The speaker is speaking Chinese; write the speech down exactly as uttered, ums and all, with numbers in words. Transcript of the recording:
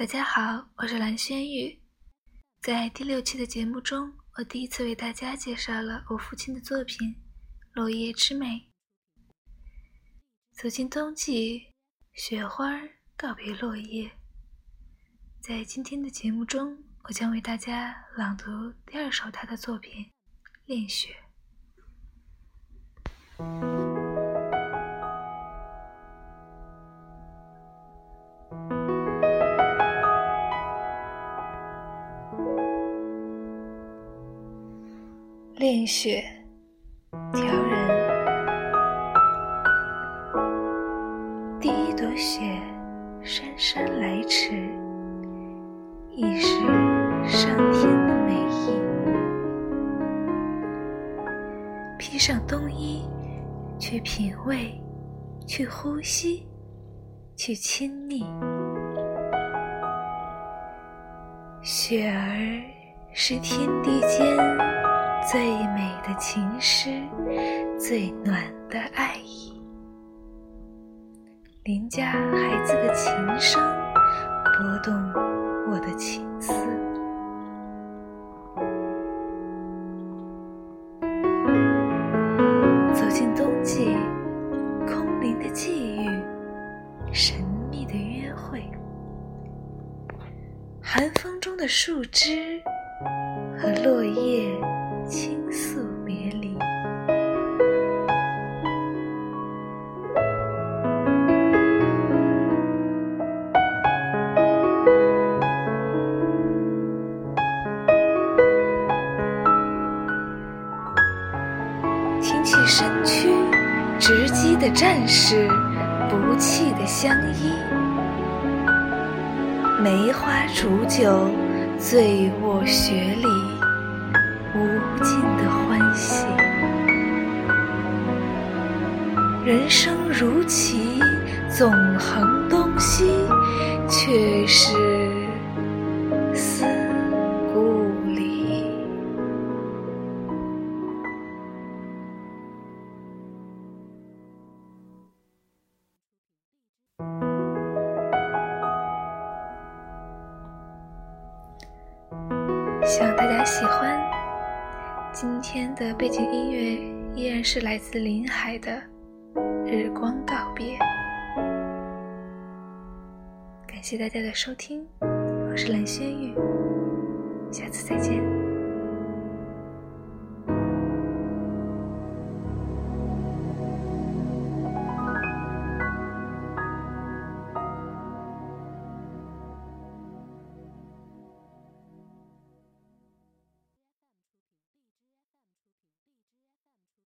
大家好，我是蓝轩宇。在第六期的节目中，我第一次为大家介绍了我父亲的作品《落叶之美》。走进冬季，雪花告别落叶。在今天的节目中，我将为大家朗读第二首他的作品《恋雪》。恋雪，调人。第一朵雪姗姗来迟，已是上天的美意。披上冬衣，去品味，去呼吸，去亲昵。雪儿是天地间最美的情诗，最暖的爱意。邻家孩子的琴声拨动我的情思。走进冬季，空灵的际遇，神秘的约会。寒风中的树枝和落叶倾诉别离。挺起身躯，直击的战士，不弃的相依。梅花煮酒，醉卧雪里，无尽的欢喜。人生如棋，纵横东西，却是思故里。希望大家喜欢。今天的背景音乐依然是来自林海的《日光告别》。感谢大家的收听，我是蓝轩宇，下次再见。